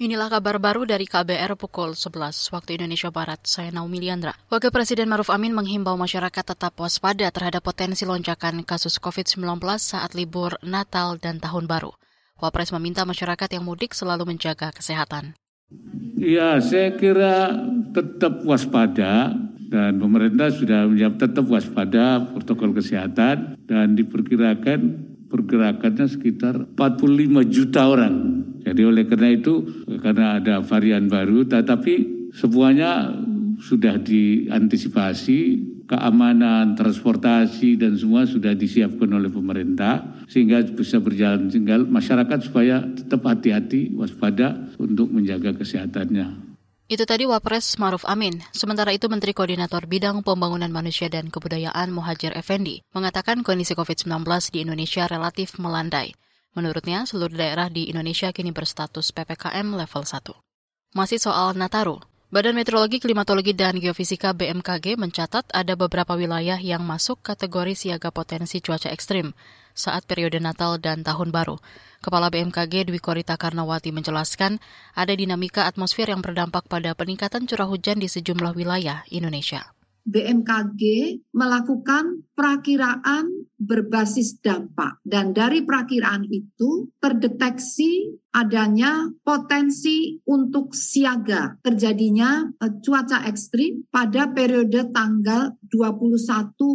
Inilah kabar baru dari KBR pukul 11 waktu Indonesia Barat. Saya Naomi Leandra. Wakil Presiden Maruf Amin menghimbau masyarakat tetap waspada terhadap potensi lonjakan kasus COVID-19 saat libur Natal dan Tahun Baru. Wapres meminta masyarakat yang mudik selalu menjaga kesehatan. Ya, saya kira tetap waspada dan pemerintah sudah menjawab tetap waspada protokol kesehatan dan diperkirakan pergerakannya sekitar 45 juta orang. Jadi oleh karena itu, karena ada varian baru, tetapi semuanya sudah diantisipasi, keamanan, transportasi, dan semua sudah disiapkan oleh pemerintah, sehingga bisa berjalan tinggal masyarakat supaya tetap hati-hati, waspada untuk menjaga kesehatannya. Itu tadi Wapres Maruf Amin. Sementara itu, Menteri Koordinator Bidang Pembangunan Manusia dan Kebudayaan Muhajir Effendi mengatakan kondisi COVID-19 di Indonesia relatif melandai. Menurutnya, seluruh daerah di Indonesia kini berstatus PPKM level 1. Masih soal Nataru, Badan Meteorologi, Klimatologi, dan Geofisika BMKG mencatat ada beberapa wilayah yang masuk kategori siaga potensi cuaca ekstrim saat periode Natal dan Tahun Baru. Kepala BMKG Dwikorita Karnawati menjelaskan ada dinamika atmosfer yang berdampak pada peningkatan curah hujan di sejumlah wilayah Indonesia. BMKG melakukan perakiraan berbasis dampak dan dari perakiraan itu terdeteksi adanya potensi untuk siaga terjadinya cuaca ekstrim pada periode tanggal 21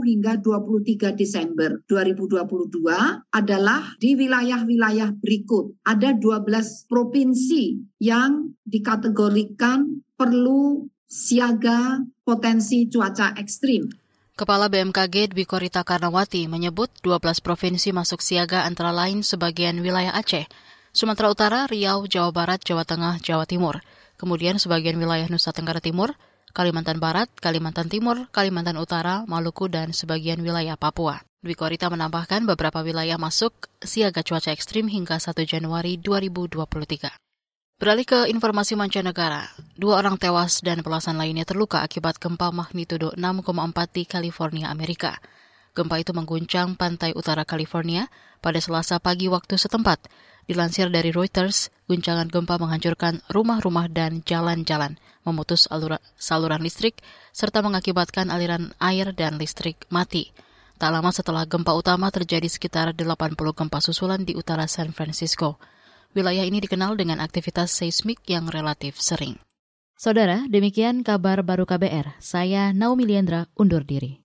hingga 23 Desember 2022 adalah di wilayah-wilayah berikut. Ada 12 provinsi yang dikategorikan perlu siaga potensi cuaca ekstrim. Kepala BMKG Dwikorita Karnawati menyebut 12 provinsi masuk siaga antara lain sebagian wilayah Aceh, Sumatera Utara, Riau, Jawa Barat, Jawa Tengah, Jawa Timur. Kemudian sebagian wilayah Nusa Tenggara Timur, Kalimantan Barat, Kalimantan Timur, Kalimantan Utara, Maluku, dan sebagian wilayah Papua. Dwikorita menambahkan beberapa wilayah masuk siaga cuaca ekstrim hingga 1 Januari 2023. Beralih ke informasi mancanegara, 2 orang tewas dan belasan lainnya terluka akibat gempa magnitudo 6,4 di California, Amerika. Gempa itu mengguncang pantai utara California pada Selasa pagi waktu setempat. Dilansir dari Reuters, guncangan gempa menghancurkan rumah-rumah dan jalan-jalan, memutus saluran listrik, serta mengakibatkan aliran air dan listrik mati. Tak lama setelah gempa utama terjadi sekitar 80 gempa susulan di utara San Francisco. Wilayah ini dikenal dengan aktivitas seismik yang relatif sering. Saudara, demikian kabar baru KBR. Saya Naomi Leandra undur diri.